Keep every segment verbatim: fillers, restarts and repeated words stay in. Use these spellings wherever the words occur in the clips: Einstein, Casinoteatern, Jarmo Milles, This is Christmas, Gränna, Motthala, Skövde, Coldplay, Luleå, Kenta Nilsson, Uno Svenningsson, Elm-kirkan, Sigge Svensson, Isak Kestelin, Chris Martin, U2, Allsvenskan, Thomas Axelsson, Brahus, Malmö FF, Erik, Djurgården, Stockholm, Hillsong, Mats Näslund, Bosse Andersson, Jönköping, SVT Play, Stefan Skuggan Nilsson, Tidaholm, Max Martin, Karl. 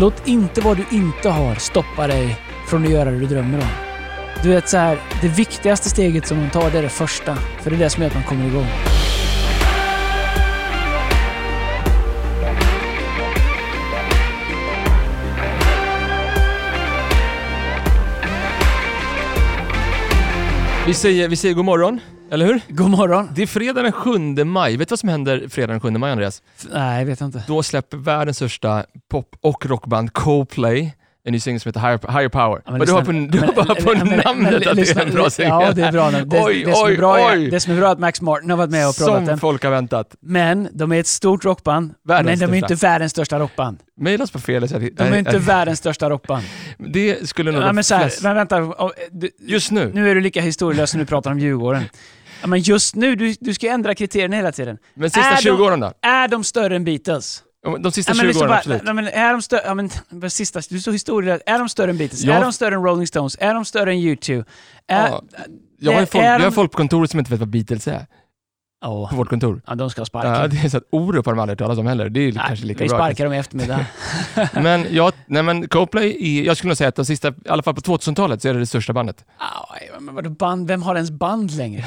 Låt inte vad du inte har stoppa dig från att göra det du drömmer om. Du vet så här, det viktigaste steget som man tar, det är det första. För det är det som gör att man kommer igång. Vi säger, vi säger god morgon, eller hur? God morgon. Det är fredag den sjunde maj. Vet du vad som händer fredag den sjunde maj, Andreas? Nej, jag vet inte. Då släpper världens största pop- och rockband Coldplay en ny singel som heter Higher, Higher Power. Ja, men, men du har på, du men, bara på men, namnet men, att lyssna, det är en bra singel. Ja, det är bra. Det, det, oj, det, som oj, är bra är, det som är bra är att Max Martin har varit med och pratat den. Som folk har väntat. Men de är ett stort rockband, världens men de är största. Inte världens största rockband. Mejla oss på fel. Så de är äh, inte äh, världens största rockband. Det skulle nog... Ja, men, så här, men vänta. Du, just nu. Nu är du lika historielös när du pratar om Djurgården. Ja, men just nu, du, du ska ändra kriterierna hela tiden. Men sista är tjugo åren då? Är de större än Beatles? De sista tjugo ja, åren, absolut. Ja, men är de större, ja, men, sista, du så historia, är de större än Beatles? Ja. Är de större än Rolling Stones? Är de större än U två? Är, ja. Jag har, är, folk, är jag de... har folk på kontoret som inte vet vad Beatles är. Oh. På vårt kontor. Ja, de ska sparka. Ja, det är så att Orup har de aldrig talat om heller. Det är nej, kanske lika vi bra. Vi sparkar dem i eftermiddag. men jag, nej men Coldplay, är, jag skulle nog säga att de sista, i alla fall på tvåtusentalet, så är det det största bandet. Oh, men vadå band? Vem har ens band längre?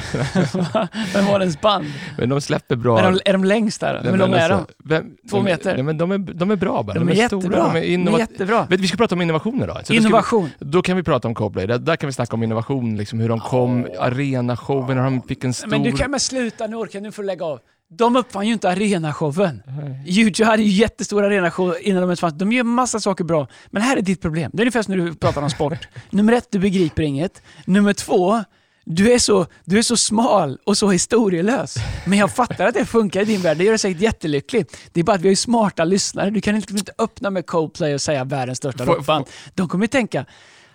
Vem har ens band? Men de släpper bra. Men de, är de längst där? Men, men de är alltså, de? Vem, två meter? Nej, men de är, de är bra bara. De, de är jättebra. Stora, de är innova- jättebra. Vet, vi ska prata om innovationer då. Så innovation. Då, vi, då kan vi prata om Coldplay. Där, där kan vi snacka om innovation, liksom hur de kom, oh. arenashowen, hur de fick en stor... Men du kan väl sluta nu. Kan du få lägga av? De uppfann ju inte arenashowen. U två hade ju jättestora arenashow innan de ens fanns. De gör massa saker bra. Men här är ditt problem. Det är ungefär som när du pratar om sport. Nummer ett, du begriper inget. Nummer två, du är så, du är så smal och så historielös. Men jag fattar att det funkar i din värld. Det gör det säkert jättelycklig. Det är bara att vi har ju smarta lyssnare. Du kan inte öppna med Coldplay och säga världens största rockband. De kommer ju tänka...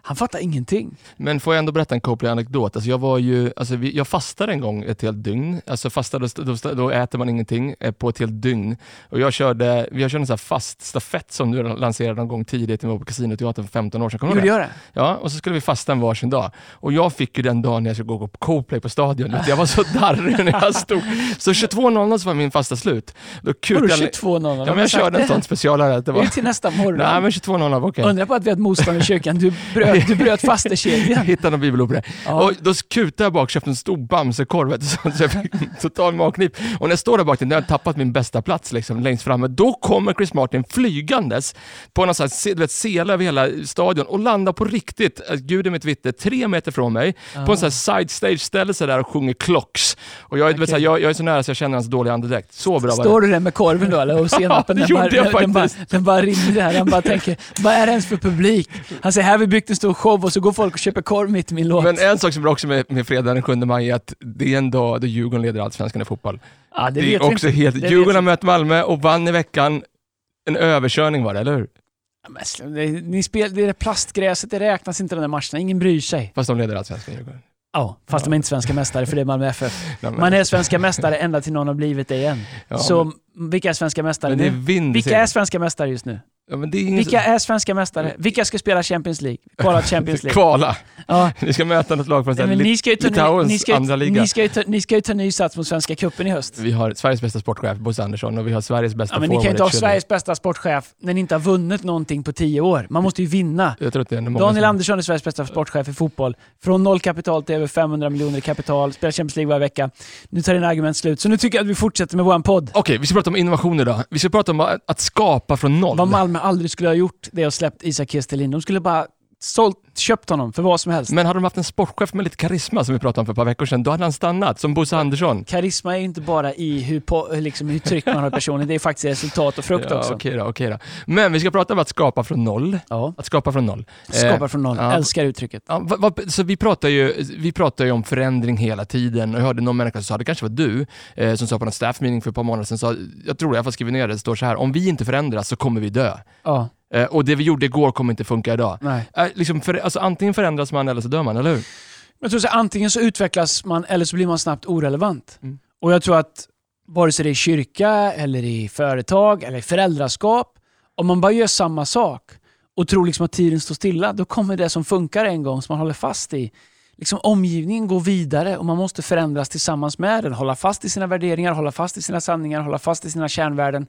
Han fattar ingenting. Men får jag ändå berätta en Coldplay anekdot. Alltså jag var ju alltså vi, jag fastade en gång ett helt dygn. Alltså fastade då, då, då äter man ingenting på ett helt dygn. Och jag körde vi har kört en sån här fast stafett som du lanserade någon gång tidigt i Casinoteatern för femton år sedan. Kommer du ihåg det? Ja, och så skulle vi fasta en varsin dag. Och jag fick ju den dagen när jag skulle gå på Coldplay på stadion. Jag var så darrig när jag stod. Så tjugotvå noll noll var min fasta slut. Då kutade jag tjugotvå noll noll. Ja, men jag körde en sån specialare det var. Till nästa morgon. Nej, men tjugotvå noll noll var okej. Undrar på att vi hade motstånd i kyrkan. Du bröt Du bröt fasta kedjan. Hittade någon bibelopera. Ja. Och då kutade jag bak, köpte en stor bamsekorv. Så jag fick total magknip. Och när jag står där bak, när jag har tappat min bästa plats liksom, längst framme, då kommer Chris Martin flygandes på någon sån här, du vet, sela över hela stadion och landar på riktigt, gud är mitt vitte, tre meter från mig. Ja. På en sån här side stage ställer sig där och sjunger Clocks. Och jag, okay. vet, så här, jag, jag är så nära så jag känner hans dåliga andedräkt. Så bra. Står du där med korven då? Eller? Och senapen, ja, den, bara, den, bara, den bara rinner där. Han bara tänker, vad är det ens för publik? Han säger, här har vi byggt en stor show och så går folk och köper korv mitt i min låt. Men en sak som är bra också med, med fredag den sjunde maj är att det är en dag då Djurgården leder Allsvenskan i fotboll. Ja, det, det är också helt... Det Djurgården har mött Malmö och vann i veckan. En överkörning var det, eller hur? Ja, men, det, ni spel, det är plastgräset, det räknas inte den där matchen. Ingen bryr sig. Fast de leder Allsvenskan i Djurgården. Ja, fast ja. De är inte svenska mästare för det är Malmö F F. Man är svenska mästare ända till någon har blivit det igen. Ja, så men... vilka är svenska mästare nu? Vind, vilka är svenska mästare just nu? Ja, men det är ingen... Vilka är svenska mästare? Vilka ska spela Champions League? Kvala Champions League. Kvala. Ja. Ni ska möta något lag från Litauens andra liga. Ni ska ju ta, ni ska ju ta ny sats mot Svenska Cupen i höst. Vi har Sveriges bästa sportchef, Bosse Andersson, och vi har Sveriges bästa ja, men forward. Ni kan inte ha Sveriges bästa sportchef när ni inte har vunnit någonting på tio år. Man måste ju vinna. Jag tror att det är många Daniel som... Andersson är Sveriges bästa sportchef i fotboll. Från noll kapital till över fem hundra miljoner kapital. Spelar Champions League varje vecka. Nu tar dina argument slut. Så nu tycker jag att vi fortsätter med vår podd. Okej, okay, vi ska prata om innovationer idag. Vi ska prata om att skapa från noll. Vad Malmö aldrig skulle ha gjort det och släppt Isak Kestelin. De skulle bara sålt, köpt honom för vad som helst. Men hade de haft en sportchef med lite karisma som vi pratade om för ett par veckor sedan, då hade han stannat som Bosse Andersson. Karisma är ju inte bara i hur, på, liksom, hur tryck man har personen, det är faktiskt resultat och frukt ja, också. Okej då, okej då. Men vi ska prata om att skapa från noll. Ja. Att skapa från noll. Skapa eh, från noll, ja. Älskar uttrycket. Ja, va, va, så vi pratar, ju, vi pratar ju om förändring hela tiden och jag hörde någon människa som sa, det kanske var du, eh, som sa på någon staff meeting för ett par månader sedan, sa, jag tror det, jag får skriva ner det, det står så här, om vi inte förändras så kommer vi dö. Ja. Och det vi gjorde igår kommer inte funka idag. Nej. Liksom för, alltså, antingen förändras man eller så dör man, eller hur? Jag tror att antingen så utvecklas man eller så blir man snabbt orelevant. Mm. Och jag tror att vare sig det är i kyrka eller i företag eller i föräldraskap, om man bara gör samma sak och tror liksom att tiden står stilla, då kommer det som funkar en gång som man håller fast i. Liksom omgivningen går vidare och man måste förändras tillsammans med den. Hålla fast i sina värderingar, hålla fast i sina sanningar, hålla fast i sina kärnvärden.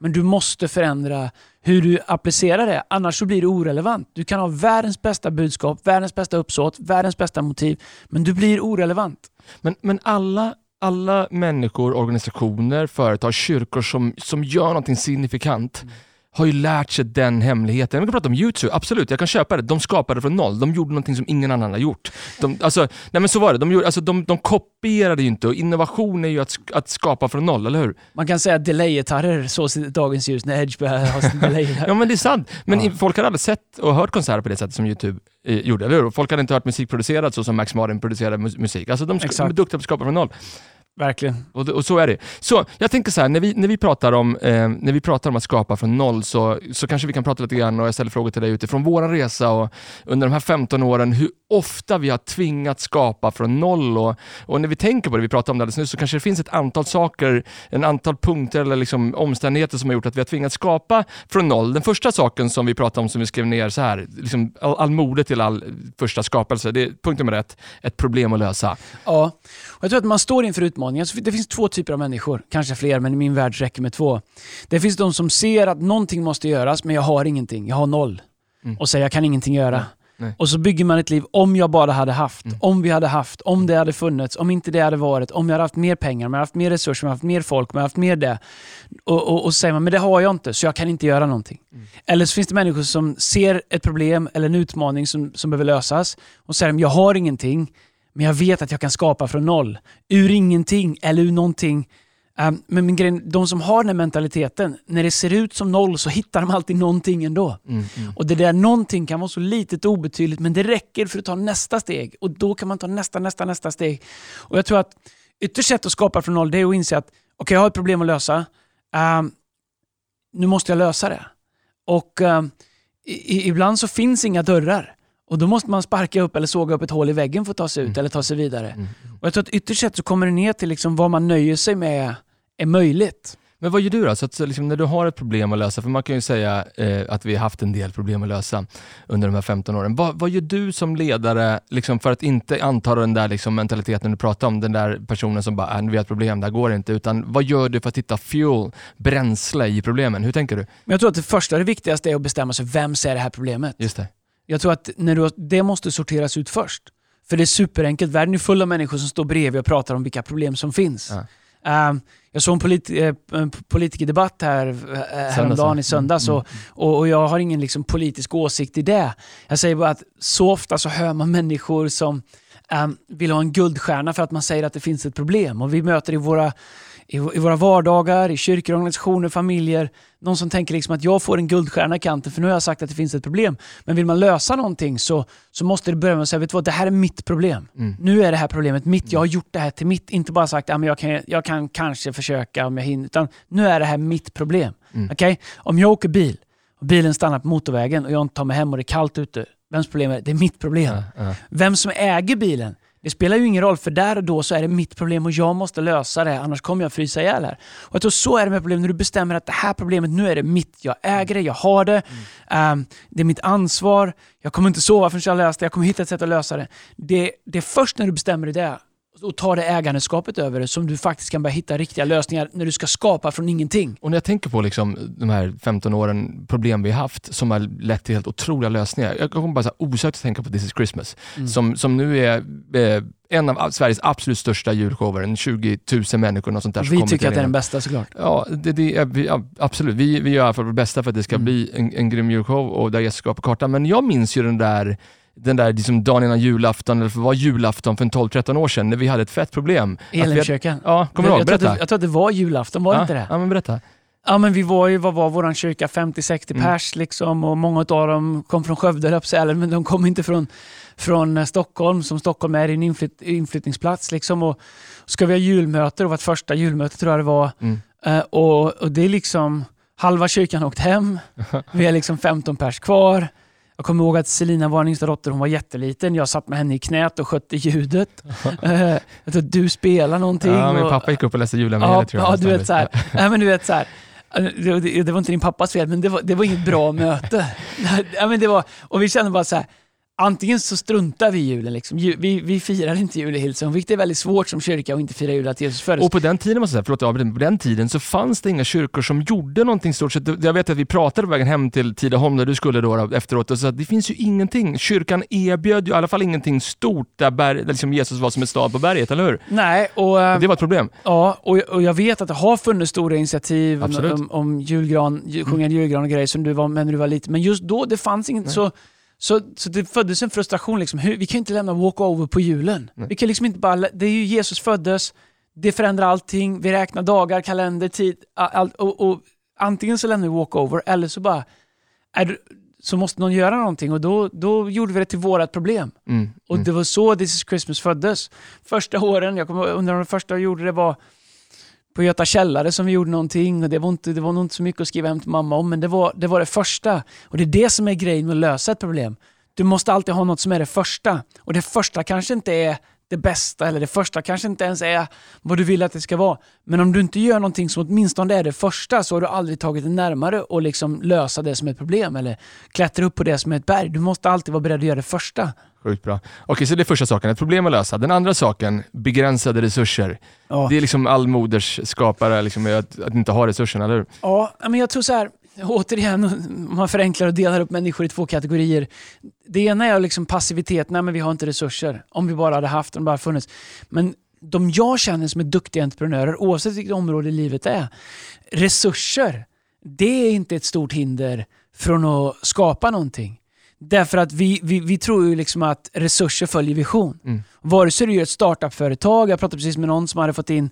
Men du måste förändra hur du applicerar det. Annars så blir det orelevant. Du kan ha världens bästa budskap, världens bästa uppsåt, världens bästa motiv. Men du blir orelevant. Men, men alla... Alla människor, organisationer, företag, kyrkor som, som gör någonting signifikant mm. har ju lärt sig den hemligheten. Vi kan prata om YouTube, absolut, jag kan köpa det. De skapade från noll, de gjorde någonting som ingen annan har gjort. De, alltså, nej men så var det, de, gjorde, alltså, de, de kopierade ju inte, och innovation är ju att, att skapa från noll, eller hur? Man kan säga att delay-gitarrer sås i dagens ljus när Edge har delay. Ja men det är sant, men ja. Folk har aldrig sett och hört konserter på det sättet som YouTube gjorde, eller hur? Folk hade inte hört musik producerad så som Max Martin producerade musik. Alltså de, sk- de är duktiga på att skapa från noll. Verkligen. Och, och så är det. Så jag tänker så här, när vi, när vi, pratar, om, eh, när vi pratar om att skapa från noll så, så kanske vi kan prata lite grann, och jag ställer frågor till dig utifrån vår resa och under de här femton åren hur ofta vi har tvingat skapa från noll, och, och när vi tänker på det vi pratar om det alldeles nu så kanske det finns ett antal saker, en antal punkter eller liksom omständigheter som har gjort att vi har tvingat skapa från noll. Den första saken som vi pratade om som vi skrev ner så här, liksom all, all mode till all första skapelse, det är punkt nummer ett, ett problem att lösa. Ja, och jag tror att man står inför utmaning. Det finns två typer av människor, kanske fler, men i min värld räcker med två. Det finns de som ser att någonting måste göras, men jag har ingenting, jag har noll. Mm. Och säger jag kan ingenting göra. Nej. Nej. Och så bygger man ett liv, om jag bara hade haft, mm. om vi hade haft, om det hade funnits, om inte det hade varit, om jag hade haft mer pengar, om jag hade haft mer resurser, om jag hade haft mer folk, om jag hade haft mer det. Och, och, och så säger man, men det har jag inte, så jag kan inte göra någonting. Mm. Eller så finns det människor som ser ett problem eller en utmaning som, som behöver lösas och säger, jag har ingenting, men jag vet att jag kan skapa från noll. Ur ingenting eller ur någonting. Um, men min grej, de som har den här mentaliteten, när det ser ut som noll så hittar de alltid någonting ändå. Mm, mm. Och det där någonting kan vara så litet och obetydligt, men det räcker för att ta nästa steg. Och då kan man ta nästa, nästa, nästa steg. Och jag tror att ytterst sätt att skapa från noll, det är att inse att okej, okay, jag har ett problem att lösa. Um, nu måste jag lösa det. Och um, i, ibland så finns inga dörrar. Och då måste man sparka upp eller såga upp ett hål i väggen för att ta sig ut mm. eller ta sig vidare. Mm. Och jag tror att ytterst sett så kommer det ner till liksom vad man nöjer sig med är möjligt. Men vad gör du då? Så att, liksom, när du har ett problem att lösa, för man kan ju säga eh, att vi har haft en del problem att lösa under de här femton åren. Va, vad gör du som ledare liksom, för att inte anta den där liksom, mentaliteten du pratar om, den där personen som bara, vi har ett problem, där går det inte. Utan vad gör du för att hitta fuel, bränsle i problemen? Hur tänker du? Men jag tror att det första och det viktigaste är att bestämma sig, vem ser det här problemet? Just det. Jag tror att när du, det måste sorteras ut först. För det är superenkelt. Världen är full av människor som står bredvid och pratar om vilka problem som finns. Ja. Uh, jag såg en politi- uh, politikerdebatt här, uh, häromdagen i söndags. Mm. Och, och jag har ingen liksom, politisk åsikt i det. Jag säger bara att så ofta så hör man människor som um, vill ha en guldstjärna för att man säger att det finns ett problem. Och vi möter i våra... I våra vardagar, i kyrkor, organisationer, familjer. Någon som tänker liksom att jag får en guldstjärna i kanten för nu har jag sagt att det finns ett problem. Men vill man lösa någonting så, så måste det börja med att säga, vet du vad, det här är mitt problem. Mm. Nu är det här problemet mitt. Jag har gjort det här till mitt. Inte bara sagt, ja, men jag, kan, jag kan kanske försöka om jag hinner. Utan nu är det här mitt problem. Mm. Okej? Om jag åker bil och bilen stannar på motorvägen och jag inte tar mig hem och det är kallt ute. Vems problem är det? Det är mitt problem. Ja, ja. Vem som äger bilen? Det spelar ju ingen roll, för där och då så är det mitt problem och jag måste lösa det, annars kommer jag frysa ihjäl här. Och jag tror så är det med problem när du bestämmer att det här problemet, nu är det mitt, jag äger det, jag har det, mm. um, det är mitt ansvar, jag kommer inte sova förrän jag löser det, jag kommer hitta ett sätt att lösa det. Det, det är först när du bestämmer det där och tar det ägandeskapet över det som du faktiskt kan börja hitta riktiga lösningar när du ska skapa från ingenting. Och när jag tänker på liksom, de här femton åren problem vi har haft som har lett till helt otroliga lösningar. Jag kommer bara så här, osökt att tänka på This is Christmas mm. som, som nu är eh, en av Sveriges absolut största julshower, tjugo tusen människor och sånt där. Och vi som tycker att det är den bästa såklart. Ja, det, det är, vi, ja absolut. Vi, vi gör i alla fall det bästa för att det ska mm. bli en, en grym julshow och där jag ska på kartan. Men jag minns ju den där den där liksom dagen innan julafton, eller var julafton för tolv tretton år sedan, när vi hade ett fett problem. Elm-kirkan. Ja, kommer du ihåg? Berätta. Jag tror, att, jag tror att det var julafton, var ja, inte det? Ja, men berätta. Ja, men vi var ju, vad var våran kyrka? femtio sextio mm. pers liksom, och många av dem kom från Skövde, Löpsälen, men de kom inte från, från Stockholm, som Stockholm är en inflyt, inflyttningsplats liksom, och, och ska vi ha julmöter, och vårt första julmöte tror jag det var, mm. uh, och, och det är liksom, halva kyrkan åkt hem, vi är liksom femton pers kvar. Jag kommer ihåg att Selina, vår yngsta dotter, hon var jätteliten. Jag satt med henne i knät och skötte ljudet. Jag tror du spelar någonting. Ja, min pappa gick upp och läste julen med ja, henne, tror jag. Ja, du vet så här. Ja, men du vet så här. Det, det var inte din pappas fel, men det var, det var inget bra möte. Ja, men det var, och vi kände bara så här, antingen så struntar vi i julen liksom. Vi, vi firar inte jul i Hillsong, vilket är väldigt svårt som kyrka att inte fira jul att Jesus föddes. Och på den tiden, måste jag säga, förlåt, ja, på den tiden så fanns det inga kyrkor som gjorde någonting stort. Så jag vet att vi pratade på vägen hem till Tidaholm där du skulle då efteråt, och så att det finns ju ingenting. Kyrkan erbjöd ju i alla fall ingenting stort där, berg, där liksom Jesus var som en stad på berget, eller hur? Nej, och, och det var ett problem. Ja, och, och jag vet att det har funnits stora initiativ om, om, om julgran, sjungande julgran och grejer som du var, men du var lite, men just då det fanns inget. Nej. så Så, så det föddes en frustration liksom. Hur, vi kan inte lämna walkover på julen. Nej. Vi kan liksom inte bara, det är ju Jesus föddes, det förändrar allting, vi räknar dagar, kalender, tid, all, och, och antingen så lämnar vi walkover eller så bara är du, så måste någon göra någonting, och då, då gjorde vi det till vårat problem. Mm. Mm. Och det var så This is Christmas föddes. Första åren, jag kommer undra om det första jag gjorde det var på Göta källare som vi gjorde någonting, och det var inte, det var nog inte så mycket att skriva hem till mamma om, men det var, det var det första, och det är det som är grejen med att lösa ett problem. Du måste alltid ha något som är det första, och det första kanske inte är det bästa, eller det första kanske inte ens är vad du vill att det ska vara, men om du inte gör någonting som åtminstone är det första, så har du aldrig tagit det närmare och liksom lösa det som är ett problem eller klättra upp på det som är ett berg. Du måste alltid vara beredd att göra det första. Sjukt bra. Okej, så det är första saken, ett problem att lösa. Den andra saken, begränsade resurser. Ja. Det är liksom all moders skapare liksom, att, att inte ha resurserna, eller hur? Ja, men jag tror så här, återigen, om man förenklar och delar upp människor i två kategorier. Det ena är liksom passivitet, nej men vi har inte resurser. Om vi bara hade haft dem, bara funnits. Men de jag känner som är duktiga entreprenörer, oavsett vilket område i livet är, resurser, det är inte ett stort hinder från att skapa någonting. Därför att vi, vi, vi tror ju liksom att resurser följer vision. Mm. Vare sig du gör ett startup-företag, jag pratade precis med någon som hade fått in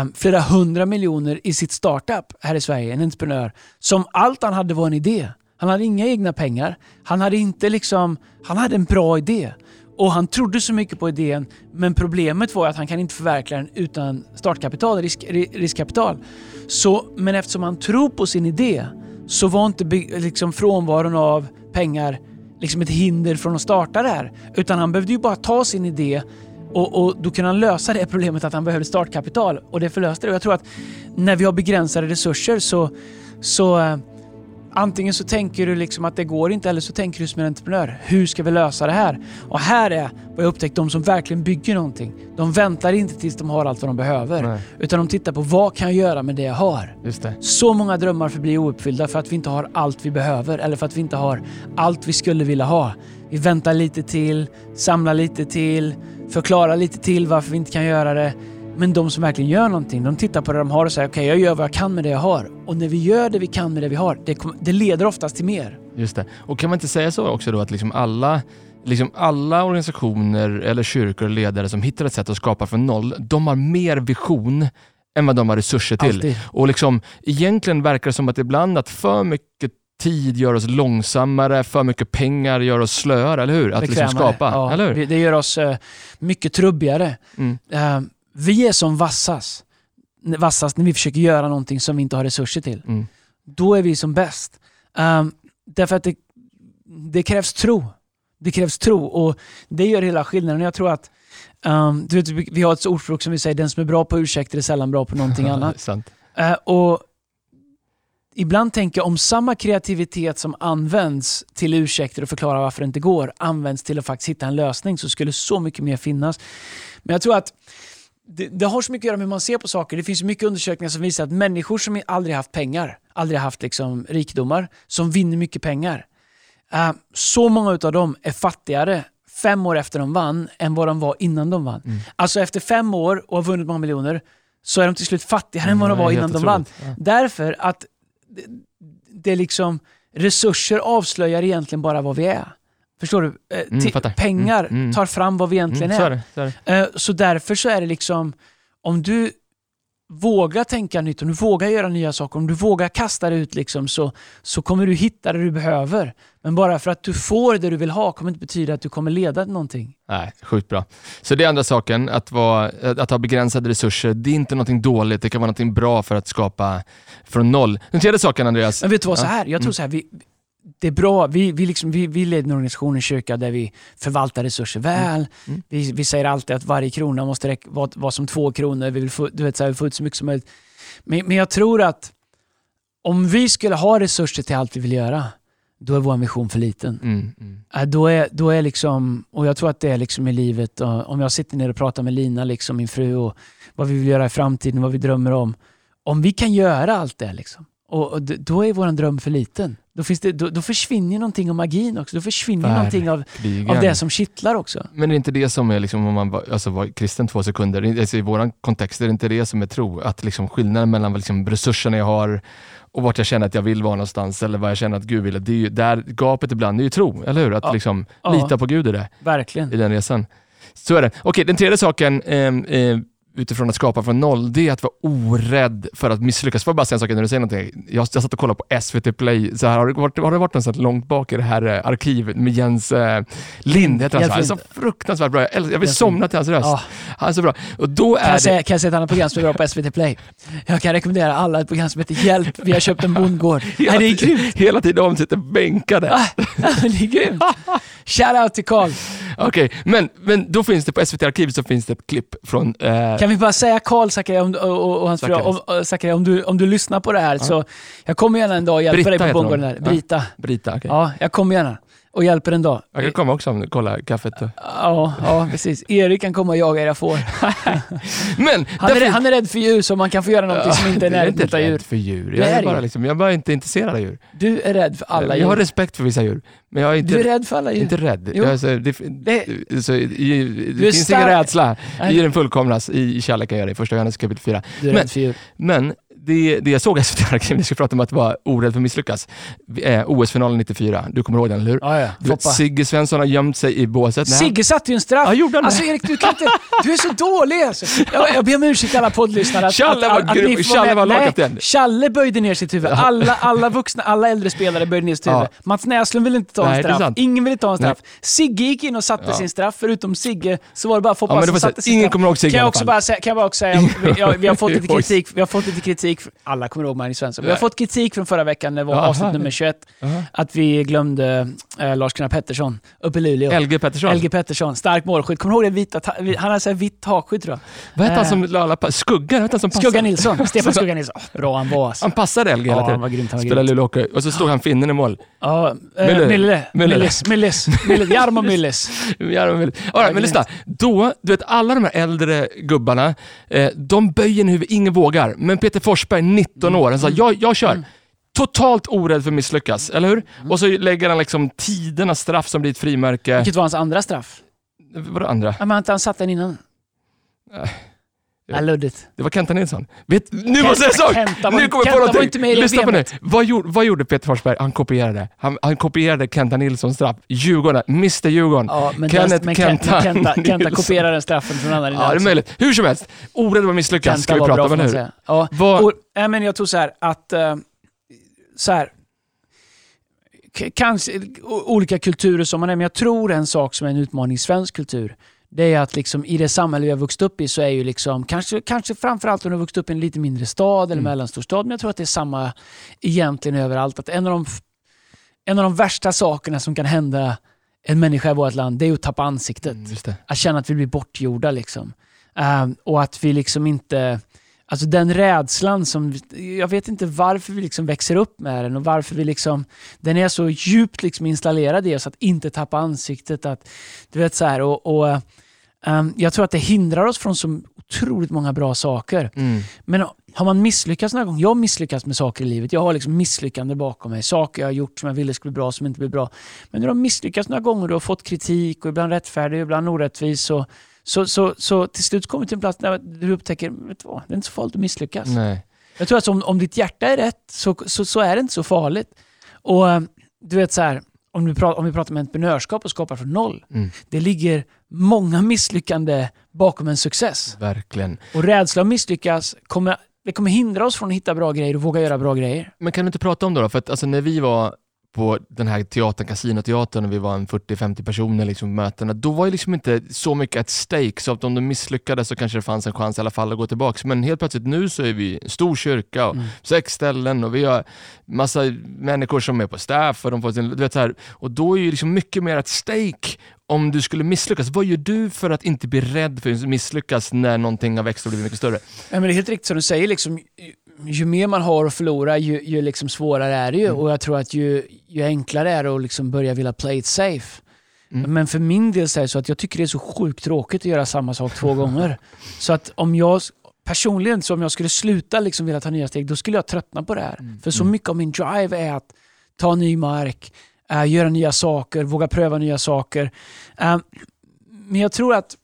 um, flera hundra miljoner i sitt startup här i Sverige, en entreprenör, som allt han hade var en idé. Han hade inga egna pengar, han hade inte liksom, han hade en bra idé. Och han trodde så mycket på idén, men problemet var att han kan inte förverkliga den utan startkapital, risk, riskkapital. Så, men eftersom han tror på sin idé, så var inte liksom frånvaron av pengar liksom ett hinder från att starta det här, utan han behövde ju bara ta sin idé, och, och då kunde han lösa det problemet att han behövde startkapital, och det förlöste det. Och jag tror att när vi har begränsade resurser så, så äh, antingen så tänker du liksom att det går inte, eller så tänker du som en entreprenör, hur ska vi lösa det här? Och här är vad jag upptäckt, de som verkligen bygger någonting, de väntar inte tills de har allt vad de behöver. Nej. Utan de tittar på vad kan jag göra med det jag har. Just det. Så många drömmar förblir ouppfyllda för att vi inte har allt vi behöver, eller för att vi inte har allt vi skulle vilja ha. Vi väntar lite till, samlar lite till, förklarar lite till varför vi inte kan göra det. Men de som verkligen gör någonting, de tittar på det de har och säger okej, okay, jag gör vad jag kan med det jag har. Och när vi gör det vi kan med det vi har, det, kom, det leder oftast till mer. Just det. Och kan man inte säga så också då att liksom alla, liksom alla organisationer eller kyrkor och ledare som hittar ett sätt att skapa från noll, de har mer vision än vad de har resurser till. Alltid. Och liksom, egentligen verkar det som att ibland att för mycket tid gör oss långsammare, för mycket pengar gör oss slöare, eller hur? Att liksom skapa, ja, eller hur? Det gör oss uh, mycket trubbigare. Mm. Uh, Vi är som vassas, vassas när vi försöker göra någonting som vi inte har resurser till. Mm. Då är vi som bäst. Um, därför att det, det krävs tro. Det krävs tro, och det gör hela skillnaden. Jag tror att um, du vet, vi har ett ordspråk som vi säger, den som är bra på ursäkter är sällan bra på någonting annat. Sant. Uh, och ibland tänker jag om samma kreativitet som används till ursäkter och förklara varför det inte går används till att faktiskt hitta en lösning, så skulle så mycket mer finnas. Men jag tror att Det, det har så mycket att göra med hur man ser på saker. Det finns mycket undersökningar som visar att människor som aldrig haft pengar, aldrig haft liksom rikedomar, som vinner mycket pengar. Uh, så många utav dem är fattigare fem år efter de vann än vad de var innan de vann. Mm. Alltså efter fem år och har vunnit många miljoner, så är de till slut fattigare mm, än vad de var innan de vann. Ja. Därför att det, det är liksom, resurser avslöjar egentligen bara vad vi är. Förstår du? Mm, T- pengar mm, mm. tar fram vad vi egentligen mm, så är. är, det, så, är det. Så därför så är det liksom, om du vågar tänka nytt, om du vågar göra nya saker, om du vågar kasta det ut liksom, så, så kommer du hitta det du behöver. Men bara för att du får det du vill ha kommer inte betyda att du kommer leda till någonting. Nej, sjukt bra. Så det är andra saken, att, vara, att ha begränsade resurser, det är inte någonting dåligt, det kan vara någonting bra för att skapa från noll. Den tredje saken, Andreas. Men vet du vad, så här, jag tror så här, vi... Det är bra, vi, vi, liksom, vi, vi leder en organisation i kyrka där vi förvaltar resurser väl. Mm. Mm. Vi, vi säger alltid att varje krona måste räcka, vara, vara som två kronor. Vi vill få, du vet, så här, vi får ut så mycket som möjligt. Men, men jag tror att om vi skulle ha resurser till allt vi vill göra, då är vår vision för liten. Mm, mm. Då är, då är liksom, och jag tror att det är liksom i livet, om jag sitter ner och pratar med Lina, liksom, min fru, och vad vi vill göra i framtiden, vad vi drömmer om. Om vi kan göra allt det liksom, och, och då är vår dröm för liten. Då, finns det, då, då försvinner någonting av magin också. Då försvinner någonting av, av det som kittlar också. Men är det inte det som är, liksom, om man alltså, var kristen två sekunder, alltså, i vår kontext är det inte det som är tro. Att liksom, skillnaden mellan liksom, resurserna jag har och vart jag känner att jag vill vara någonstans, eller vad jag känner att Gud vill. Det är ju, där gapet ibland är ju tro, eller hur? Att ja. liksom, lita ja. på Gud i det. Verkligen. I den resan. Så är det. Okej, den tredje saken... Eh, eh, utifrån att skapa från noll, det är att vara orädd för att misslyckas. Får jag bara säga en sak när du säger någonting? Jag, jag satt och kollade på S V T Play. Så här, har, du varit, har det varit någonstans långt bak i det här eh, arkivet med Jens eh, Lind? Heter han så, här. Så fruktansvärt bra. Jag, jag vill somna till hans röst. Ja. Han är så bra. Och då är kan, jag säga, det... kan jag säga ett annat program som är bra på S V T Play? Jag kan rekommendera alla ett program som heter Hjälp, vi har köpt en bondgård. Nej, det är grymt. Hela tiden de sitter bänkade. Ah, det är grymt. Shout out till Karl. Okej, okay. men, men då finns det på S V T-arkivet så finns det ett klipp från... Eh... Kan vi bara säga Karl Zachary, om, och, och hans fru, om, Zachary, om, du, om du lyssnar på det här, ja. så jag kommer gärna en dag och hjälper Britta, dig på bongården där. Britta. Ja, Britta, okay. ja, jag kommer gärna och hjälper en dag. Jag kan komma också och kolla kaffet. Ja, ja, precis. Erik kan komma och jaga era får. Men, han, är, han är rädd för djur, så man kan få göra något ja, som inte är närheten av djur. Jag är inte rädd för djur. Jag är, är bara, liksom, jag är bara inte intresserad av djur. Du är rädd för alla djur. Jag har respekt för vissa djur. Men jag är inte, du är rädd för alla djur. Inte rädd. Jo. Jag, så, det det, så, i, det finns stark. ingen rädsla. I den fullkomnas, i, i kärleken gör det. Första Johannes kapitel fyra. Du är men, rädd för djur. Men... Det, det jag såg S V T, vi skulle prata om att vara orädd för misslyckas. Eh, O S-finalen nittiofyra, du kommer ihåg den, eller hur? Ah, ja. Du vet, Sigge Svensson har gömt sig i båset. Nej. Sigge satt ju en straff. Ah, alltså Erik, du, kan inte, du är så dålig. Alltså. Jag, jag ber om ursäkt alla poddlyssnare. Att, Challe var, grym, Challe var lagkapten. Challe böjde ner sitt huvud. Alla, alla vuxna, alla äldre spelare böjde ner sitt huvud. Ja. Mats Näslund ville inte ta en Nej, straff. Ingen ville ta en straff. Nej. Sigge gick in och satte ja. sin straff. Förutom Sigge så var det bara Foppa ja, som satte sin straff. Kan jag också bara säga, kan jag också säga vi, ja, vi har fått lite kritik. Vi har fått lite kritik. Alla kommer ihåg Magnus Svensson. Vi har fått kritik från förra veckan när det var Aha. avsnitt nummer tjugoett. Aha. Att vi glömde eh, Lars-Gunnar Petersson uppe i Luleå. L G Petersson. L G Petersson, stark målskytt. Kommer du ihåg det vita? Ta- han har så här vitt hakskydd, tror jag. Vad heter han som lala pa- Skuggan? Vad heter han som passade? Skuggan Nilsson. Stefan Skuggan Nilsson. Oh, bra han var. Alltså. Han passade L G hela tiden. Ja, han var grymt. Han var grymt. Spelade Luleå hockey. Och så stod han finnen i mål. Ja, eh, Mille. Milles. Milles. Jarmo Milles. Jarmo Milles. All right, men lyssna. Då, du vet, alla de här äldre gubbarna, eh, de böjer huvud, ingen vågar. Men Peter Forsberg, nitton år, han sa, jag, jag kör. Totalt orädd för misslyckas, eller hur? Mm. Och så lägger han liksom tidernas straff som blir ett frimärke. Vilket var hans andra straff? Var det andra? Ja, men han satt den innan. Äh. Ja, luddigt. Det var Kenta Nilsson. Vet, nu Kenta, måste jag säga Kenta, nu kommer Kenta, på någonting. Inte med lyssna på nu. Vad gjorde, vad gjorde Peter Forsberg? Han kopierade. Han, han kopierade Kenta Nilssons straff. Djurgården, mister Djurgården. Ja, men Kenneth, men Kenta, Kenta, Kenta kopierade straffen från andra. Ja, det är möjligt. Hur som helst. Orädd var misslyckas. Kenta ska vi prata om nu. Ja. Var... Och, äh, men jag tror så här att äh, så här k- kanske olika kulturer som man är, men jag tror en sak som är en utmaning i svensk kultur. Det är att liksom, i det samhälle vi har vuxit upp i så är ju liksom, kanske, kanske framförallt om du har vuxit upp i en lite mindre stad eller mm. mellanstor stad, men jag tror att det är samma egentligen överallt. Att en av de, en av de värsta sakerna som kan hända en människa i vårt land, det är att tappa ansiktet. Mm, att känna att vi blir bortgjorda. Liksom. Um, och att vi liksom inte... Alltså den rädslan som... Jag vet inte varför vi liksom växer upp med den och varför vi liksom... Den är så djupt liksom installerad i oss att inte tappa ansiktet. Att, du vet så här... Och, och, um, jag tror att det hindrar oss från så otroligt många bra saker. Mm. Men har man misslyckats någon gång... Jag har misslyckats med saker i livet. Jag har liksom misslyckande bakom mig. Saker jag har gjort som jag ville skulle bli bra som inte blev bra. Men när du har misslyckats några gånger och du har fått kritik och ibland rättfärdig och ibland orättvis och... Så, så, så till slut kommer du till en plats där du upptäcker, vet du vad, det är inte så farligt att misslyckas. Nej. Jag tror att om, om ditt hjärta är rätt så, så, så är det inte så farligt. Och du vet så här, om vi pratar, om vi pratar om entreprenörskap och skapar från noll. Mm. Det ligger många misslyckande bakom en success. Verkligen. Och rädsla att misslyckas kommer, det kommer hindra oss från att hitta bra grejer och våga göra bra grejer. Men kan du inte prata om det då? För att alltså, när vi var... på den här teatern, kasinoteatern, när vi var en fyrtio femtio personer liksom mötena, då var ju liksom inte så mycket ett stake, så att om de misslyckades så kanske det fanns en chans i alla fall att gå tillbaks. Men helt plötsligt nu så är vi en stor kyrka och mm. sex ställen och vi har massa människor som är på staff och de får sin, du vet så här, och då är ju liksom mycket mer ett stake. Om du skulle misslyckas, vad gör du för att inte bli rädd för att misslyckas när någonting har växt och blivit mycket större? Ja, men det är helt riktigt som du säger liksom, ju mer man har att förlora ju, ju liksom svårare är det ju mm. och jag tror att ju ju enklare är det att liksom börja vilja play it safe. Mm. Men för min del så är det så att jag tycker det är så sjukt tråkigt att göra samma sak två gånger. Så att om jag personligen, så om jag skulle sluta liksom vilja ta nya steg, då skulle jag tröttna på det här. Mm. För så mycket av min drive är att ta ny mark, äh, göra nya saker, våga pröva nya saker. Äh, men jag tror att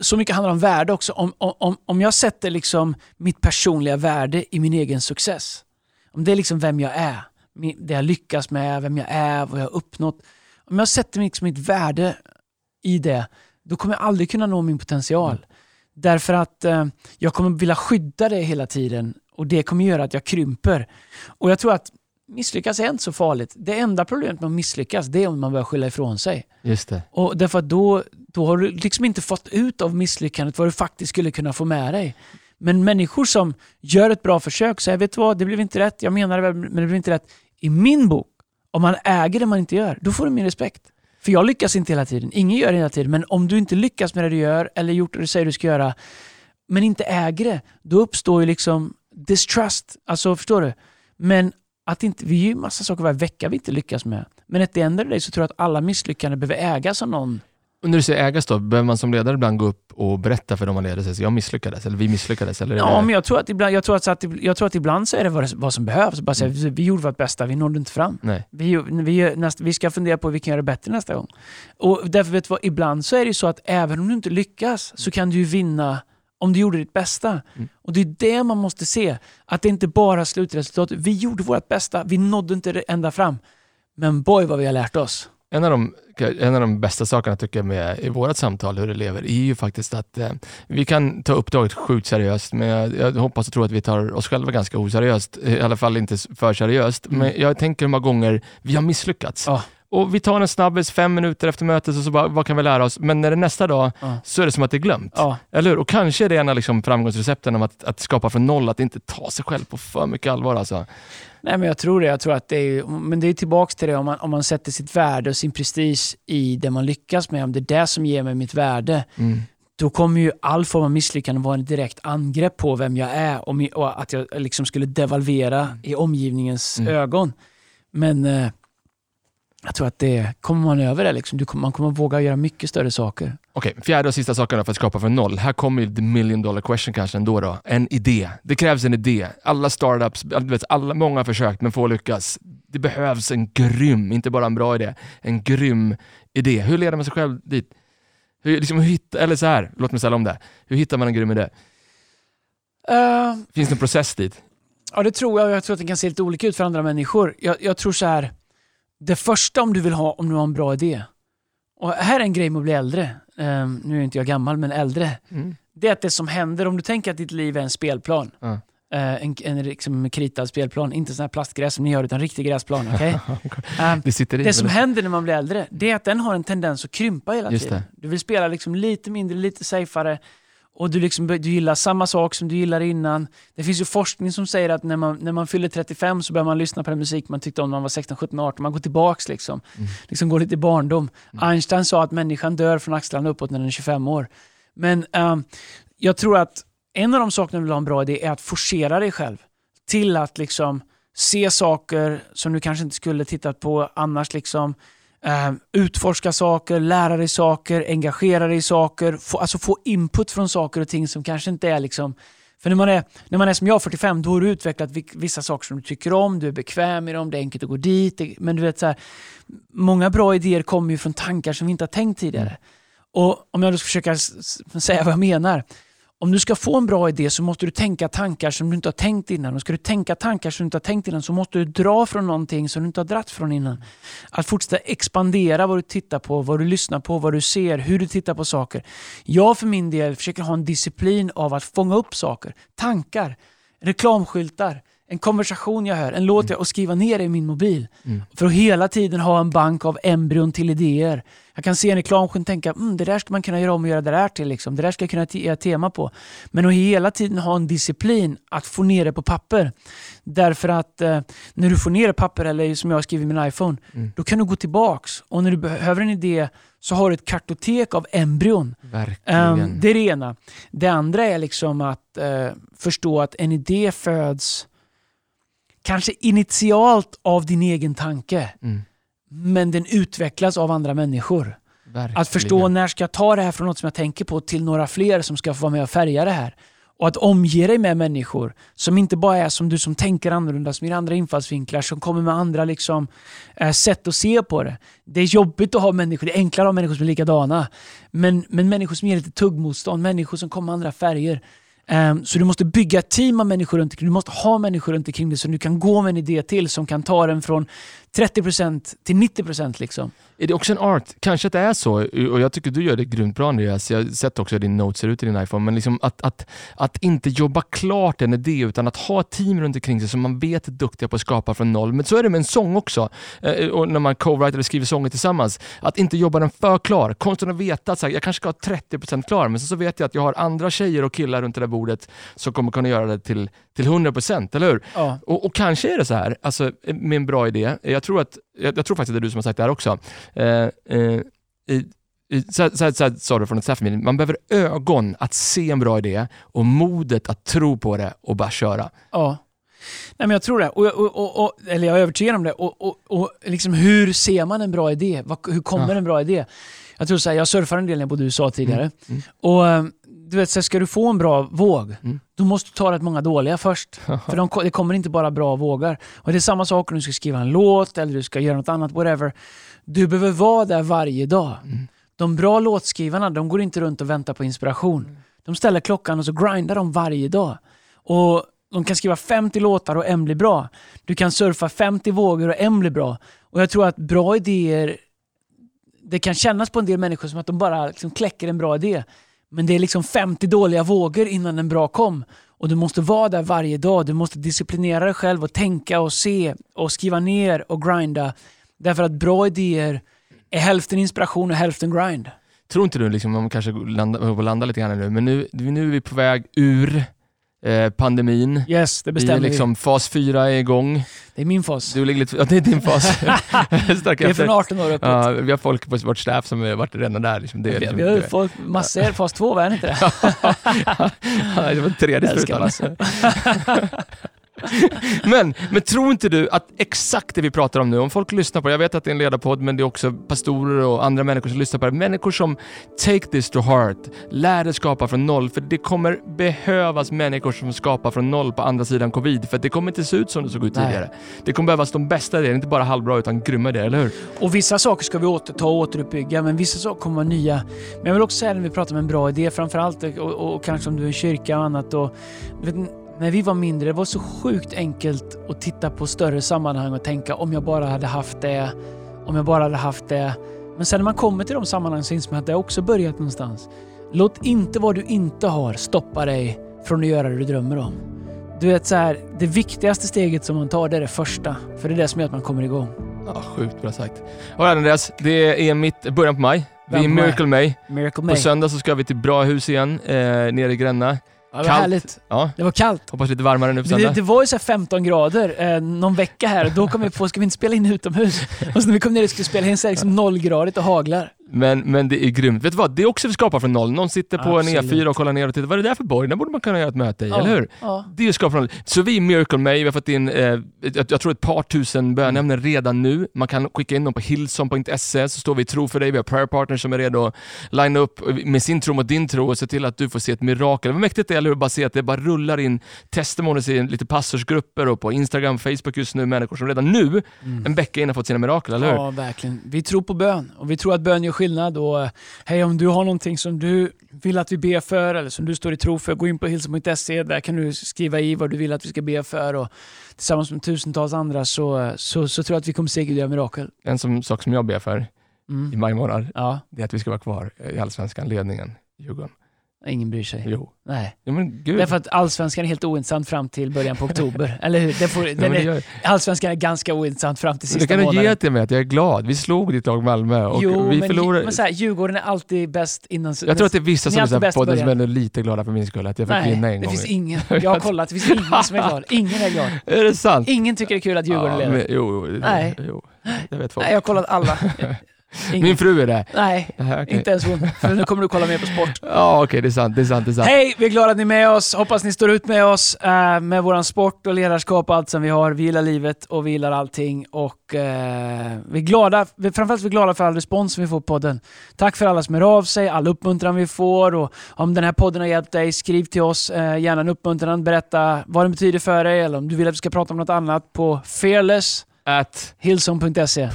så mycket handlar om värde också. Om, om, om jag sätter liksom mitt personliga värde i min egen success, om det är liksom vem jag är, det jag lyckas med, vem jag är, vad jag har uppnått. Om jag sätter liksom mitt värde i det, då kommer jag aldrig kunna nå min potential. Mm. Därför att eh, jag kommer vilja skydda det hela tiden, och det kommer göra att jag krymper. Och jag tror att misslyckas är inte så farligt. Det enda problemet med att misslyckas, det är om man börjar skylla ifrån sig. Just det. Och därför att då, då har du liksom inte fått ut av misslyckandet vad du faktiskt skulle kunna få med dig. Men människor som gör ett bra försök säger, vet du vad, det blev inte rätt. Jag menar det, men det blev inte rätt. I min bok, om man äger det man inte gör, då får du min respekt. För jag lyckas inte hela tiden. Ingen gör det hela tiden. Men om du inte lyckas med det du gör, eller gjort det du säger du ska göra, men inte äger det, då uppstår ju liksom distrust. Alltså, förstår du? Men att inte, vi är ju massa saker varje vecka vi inte lyckas med. Men att det ändrar dig, så tror jag att alla misslyckanden behöver ägas av någon. Och när du säger ägas då, behöver man som ledare ibland gå upp och berätta för dem man leder sig, så jag misslyckades, eller vi misslyckades, eller? Ja, men jag tror att ibland, jag tror att, så att, jag tror att ibland så är det vad som behövs. Bara säga, mm. vi gjorde vårt bästa, vi nådde inte fram. Nej. Vi, vi, nästa, vi ska fundera på hur vi kan göra det bättre nästa gång. Och därför, vet du vad, ibland så är det ju så att även om du inte lyckas, så kan du ju vinna om du gjorde ditt bästa. Mm. Och det är det man måste se, att det inte bara slutresultat. Vi gjorde vårt bästa, vi nådde inte ända fram. Men boy, vad vi har lärt oss. En av, de, en av de bästa sakerna tycker jag med i vårat samtal, hur det lever, är ju faktiskt att eh, vi kan ta uppdraget sjukt seriöst, men jag, jag hoppas och tror att vi tar oss själva ganska oseriöst, i alla fall inte för seriöst. Mm. Men jag tänker hur många gånger vi har misslyckats. Ah. Och vi tar en snabbis fem minuter efter mötet, och så bara, vad kan vi lära oss? Men när det är nästa dag, ah. så är det som att det är glömt. Ah. Eller hur? Och kanske är det ena liksom framgångsrecepten om att, att skapa från noll, att inte ta sig själv på för mycket allvar alltså. Nej, men jag tror det. Jag tror att det är, men det är tillbaka till det, om man, om man sätter sitt värde och sin prestige i det man lyckas med, om det är det som ger mig mitt värde, mm. då kommer ju all form av misslyckande vara en direkt angrepp på vem jag är, och, och att jag liksom skulle devalvera i omgivningens mm. ögon. Men eh, jag tror att det kommer man över det liksom. Du, man kommer våga göra mycket större saker. Okej, fjärde och sista sakerna för att skapa från noll. Här kommer ju the million dollar question kanske ändå då. En idé. Det krävs en idé. Alla startups, alla, många har försökt men få lyckas. Det behövs en grym, inte bara en bra idé, en grym idé. Hur leder man sig själv dit? Hur, liksom, hur hitta, eller så här, låt mig ställa om det. Hur hittar man en grym idé? Uh, Finns det en process dit? Ja, det tror jag. Jag tror att det kan se lite olika ut för andra människor. Jag, jag tror så här, det första om du vill ha, om du har en bra idé. Och här är en grej med att bli äldre. Um, nu är inte jag gammal, men äldre. Mm. Det är att det som händer, om du tänker att ditt liv är en spelplan. Mm. Uh, en en liksom, kritad spelplan. Inte sån här plastgräs som ni gör, utan riktig gräsplan. Okay? um, det sitter i, det som det händer när man blir äldre, det är att den har en tendens att krympa hela Just tiden. Det. Du vill spela liksom lite mindre, lite safeare. Och du, liksom, du gillar samma sak som du gillade innan. Det finns ju forskning som säger att när man, när man fyller trettiofem så börjar man lyssna på den musik man tyckte om när man var sexton, sjutton, arton. Man går tillbaks liksom. Mm. liksom går lite i barndom. Mm. Einstein sa att människan dör från axlarna uppåt när den är tjugofem år. Men um, jag tror att en av de sakerna du vill ha en bra idé är att forcera dig själv till att liksom se saker som du kanske inte skulle tittat på annars liksom. Uh, utforska saker, lära dig saker, engagera dig i saker, få, alltså få input från saker och ting som kanske inte är liksom, för när man är, när man är som jag fyrtiofem, då har du utvecklat vissa saker som du tycker om, du är bekväm i dem, det är enkelt att gå dit, det, men du vet så här, många bra idéer kommer ju från tankar som vi inte har tänkt tidigare. Mm. Och om jag då ska försöka säga vad jag menar, om du ska få en bra idé så måste du tänka tankar som du inte har tänkt innan. Och ska du tänka tankar som du inte har tänkt innan så måste du dra från någonting som du inte har dratt från innan. Att fortsätta expandera vad du tittar på, vad du lyssnar på, vad du ser, hur du tittar på saker. Jag för min del försöker ha en disciplin av att fånga upp saker. Tankar, reklamskyltar, en konversation jag hör, en låt jag, och skriva ner det i min mobil. Mm. För att hela tiden ha en bank av embryon till idéer. Jag kan se en reklamskylt och tänka, mm, det där ska man kunna göra om och göra det där till. Liksom. Det där ska jag kunna göra tema på. Men att hela tiden ha en disciplin att få ner det på papper. Därför att eh, när du får ner det på papper, eller som jag har skrivit i min iPhone, mm. då kan du gå tillbaks. Och när du behöver en idé så har du ett kartotek av embryon. Verkligen. Um, det är det ena. Det andra är liksom att eh, förstå att en idé föds kanske initialt av din egen tanke, mm. men den utvecklas av andra människor. Verkligen. Att förstå, när ska jag ta det här från något som jag tänker på till några fler som ska få vara med och färga det här. Och att omge dig med människor som inte bara är som du, som tänker annorlunda, som ger andra infallsvinklar, som kommer med andra liksom, eh, sätt att se på det. Det är jobbigt att ha människor, det är enklare att ha människor som är likadana. Men, men människor som ger lite tuggmotstånd, människor som kommer med andra färger. Eh, så du måste bygga ett team av människor runt omkring. Du måste ha människor runt omkring dig som du kan gå med en idé till, som kan ta den från trettio procent till nittio procent. Liksom. Är det också en art? Kanske att det är så. Och jag tycker du gör det grymt bra, Andreas. Jag har sett också hur din notes ser ut i din iPhone. Men liksom att, att, att inte jobba klart en idé, utan att ha ett team runt omkring sig som man vet är duktiga på att skapa från noll. Men så är det med en sång också. Och när man co-writer eller skriver sånger tillsammans. Att inte jobba den för klar. Konstigt att veta att jag kanske ska ha trettio procent klar. Men så, så vet jag att jag har andra tjejer och killar runt det där bordet som kommer kunna göra det till, till hundra procent. Eller hur? Ja. Och, och kanske är det så här. Alltså, med en bra idé. Jag tror, att, jag, jag tror faktiskt att det är du som har sagt det här också. Eh, eh, i, i, så, så, så sa du från ett staffamilj. Man behöver ögon att se en bra idé och modet att tro på det och bara köra. Ja. Nej, men jag tror det. Och, och, och, och, eller jag är övertygad om det. Och, och, och liksom, hur ser man en bra idé? Hur kommer ja. en bra idé? Jag tror så här, jag surfar en del när jag bodde i U S A tidigare. Mm. Mm. Och du vet, så här, ska du få en bra våg, mm. då måste du ta rätt många dåliga först. För de, det kommer inte bara bra vågar. Och det är samma sak om du ska skriva en låt eller du ska göra något annat, whatever. Du behöver vara där varje dag. Mm. De bra låtskrivarna, de går inte runt och väntar på inspiration. Mm. De ställer klockan och så grindar de varje dag. Och de kan skriva femtio låtar och en blir bra. Du kan surfa femtio vågor och en blir bra. Och jag tror att bra idéer, det kan kännas på en del människor som att de bara liksom kläcker en bra idé. Men det är liksom femtio dåliga vågor innan en bra kom. Och du måste vara där varje dag. Du måste disciplinera dig själv och tänka och se och skriva ner och grinda. Därför att bra idéer är hälften inspiration och hälften grind. Tror inte du liksom, man kanske landar, landar lite grann nu, men nu, nu är vi på väg ur eh, pandemin. Yes, det bestämmer vi. Liksom, fas fyra är igång. Det är min fas. Du ligger lite, ja, det är din fas. Det är från arton år uppåt. Ja, vi har folk på vårt staff som har varit redan där. Liksom. Det är, vi, liksom, vi har ju folk, massor, fas två, var inte det? Ja, det var tredje slutet. men, men tror inte du att exakt det vi pratar om nu, om folk lyssnar på det, jag vet att det är en ledarpodd, men det är också pastorer och andra människor som lyssnar på det, människor som take this to heart, lär dig skapa från noll, för det kommer behövas människor som skapar från noll på andra sidan covid, för det kommer inte se ut som det såg ut tidigare. Det kommer behövas de bästa idéer, inte bara halvbra utan grymma det, eller hur? Och vissa saker ska vi återta och återuppbygga, men vissa saker kommer vara nya. Men jag vill också säga, när vi pratar om en bra idé framförallt, och, och, och kanske om du är en kyrka och annat, och vet ni, när vi var mindre, det var så sjukt enkelt att titta på större sammanhang och tänka om jag bara hade haft det, om jag bara hade haft det. Men sen när man kommer till de sammanhang så inser man att det också börjat någonstans. Låt inte vad du inte har stoppa dig från att göra det du drömmer om. Du vet så här, det viktigaste steget som man tar, det är det första. För det är det som gör att man kommer igång. Ja, sjukt bra sagt. Hörru Andreas, det är mitt början på maj. Vi är Miracle May. Miracle May. På söndag så ska vi till Brahus igen, eh, nere i Gränna. Ja, det var härligt. Ja. Det var kallt. Hoppas lite varmare nu på söndag. Det, det var ju så här femton grader eh, någon vecka här. Och då kom vi på, ska vi inte spela in utomhus? Och så när vi kom ner och skulle spela in så här liksom nollgradigt och haglar. Men, men det är grymt. Vet du vad? Det är också att skapa från noll. Någon sitter på Absolut. en E fyra och kollar ner och tittar. Vad är det där för borg? Där borde man kunna göra ett möte i, ja, eller hur? Ja. Det är skapa från noll. Så vi i Miracle May, vi har fått in eh, jag tror ett par tusen bönämnen mm. redan nu. Man kan skicka in dem på hillsong punkt se, så står vi i tro för dig. Vi har prayer partners som är redo att line upp med sin tro mot din tro och se till att du får se ett mirakel. Vad mäktigt det är, eller hur? Bara se att det bara rullar in testimonies i lite pastorsgrupper och på Instagram, Facebook just nu. Människor som redan nu mm. en vecka innan har fått sina mirakel, eller hur? Ja, verkligen. Vi tror på bön och vi tror att bön gör skillnad. Och hej, om du har någonting som du vill att vi ber för eller som du står i tro för, gå in på hillsong punkt se. Där kan du skriva i vad du vill att vi ska be för, och tillsammans med tusentals andra så, så, så tror jag att vi kommer se Gud göra mirakel. En som, sak som jag ber för mm. i maj månad, ja. det är att vi ska vara kvar i Allsvenskan, ledningen i Djurgården. Ingen bryr sig. Jo. Nej. Ja, men Gud. Därför att Allsvenskan är helt ointressant fram till början på oktober. Eller hur? Den får, den är, ja, gör... Allsvenskan är ganska ointressant fram till sista månaden. Det kan du ge till mig att jag är glad. Vi slog ditt lag Malmö och jo, vi men, förlorade. Men så här, Djurgården är alltid bäst innan... Jag tror att det är vissa som är på den som är lite glada för min skull. Att jag fick vinna en gång. Nej, det finns ingen. Jag har kollat. Det finns ingen som är glad. Ingen är glad. Är det sant? Ingen tycker det är kul att Djurgården ja, leder. Jo, jo, Nej. jo. Jag vet folk. Nej, jag har kollat alla. Ingen. Min fru är det. Nej, aha, okay. Inte ens hon. För nu kommer du kolla mer på sport. Ja, okej, okay, det är sant, det är sant, det är sant. Hej, vi är glada att ni är med oss. Hoppas ni står ut med oss eh, med våran sport och ledarskap och allt som vi har. Vi gillar livet och vi gillar allting. Och eh, vi är glada, vi, framförallt vi är glada för all respons vi får på podden. Tack för alla som är av sig, all uppmuntran vi får. Och om den här podden har hjälpt dig, skriv till oss. Eh, gärna en uppmuntran, berätta vad den betyder för dig. Eller om du vill att vi ska prata om något annat på fearless at hilson punkt se.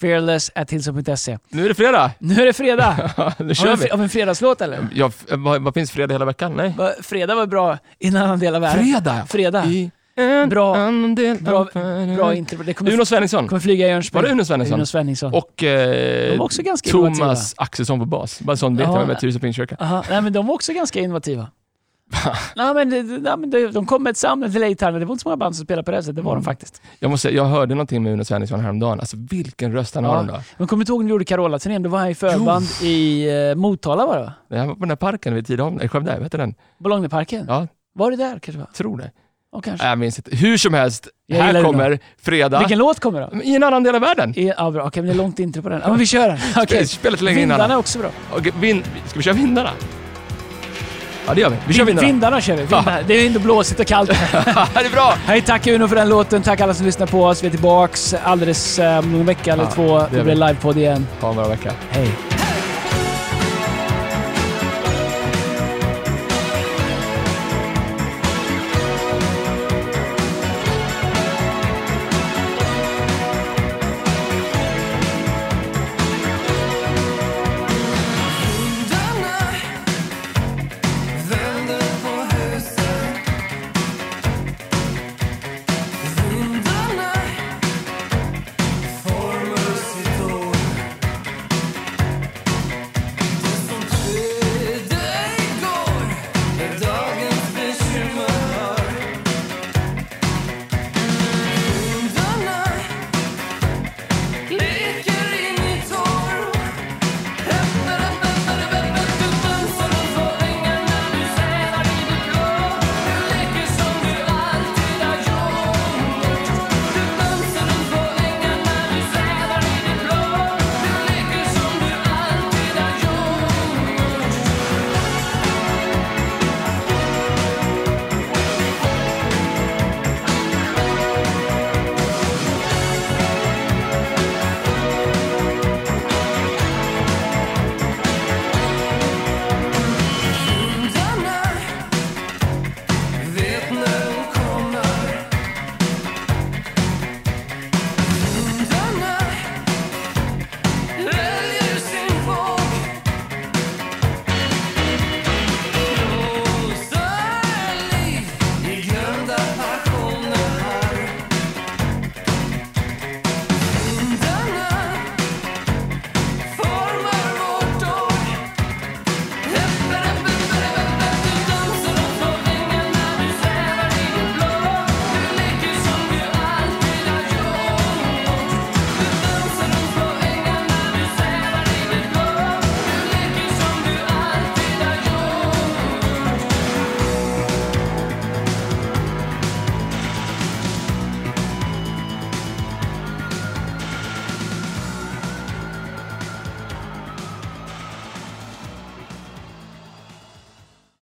fearless at hilson punkt se. Nu är det fredag. Nu är det fredag. Nu kör vi. Av en fredagslåt eller? Ja, vad finns fredag hela veckan? Nej. Va, fredag var bra i en annan del av världen. Fredag. Fredag. I en bra, annan del bra, bra, bra intervju. Det kommer Uno Svenningsson. Kommer flyga i Jönköping. Var det Uno Svenningsson? Uno Svenningsson. Och eh, de var också ganska Thomas Axelsson på bas. Bara sån vet jag med Tuspin kyrka. Aha. Nej, men de var också ganska innovativa. Nej, men, nej, men de, de kom med ett samlat till Lejtanen. Det var inte så många band som spelade på det, så det var mm. de faktiskt. Jag, måste, jag hörde någonting med Uno Svenningsson häromdagen. Alltså vilken röst han ja. har den då. Men kommer du ihåg när du gjorde Carola-turnén? Du var här i förband jo. i eh, Motthala var det va? Jag var på den här parken vid Tidaholm. Jag skämde där, vet du den? Bologneparken? Ja. Var det där kanske? Va? Tror det. Ja, kanske. Jag minns inte. Hur som helst, jag här kommer då. Fredag. Vilken låt kommer då? I en annan del av världen. I, ja, bra. Okej, men det är långt intro på den. Ja, men vi kör den. Okay. Spelet länge innan. Vindarna är också bra. Okej, vind... Ska vi köra Vindarna? Ja, det gör vi. Vi kör vindarna. Vindarna kör vi. Vindarna. Det är inte blåsigt och kallt. Det är bra. Hej, tack Uno för den låten. Tack alla som lyssnar på oss. Vi är tillbaka alldeles om um, en vecka eller ja, två. Det blir live på det igen. Ta en bra vecka. Hej.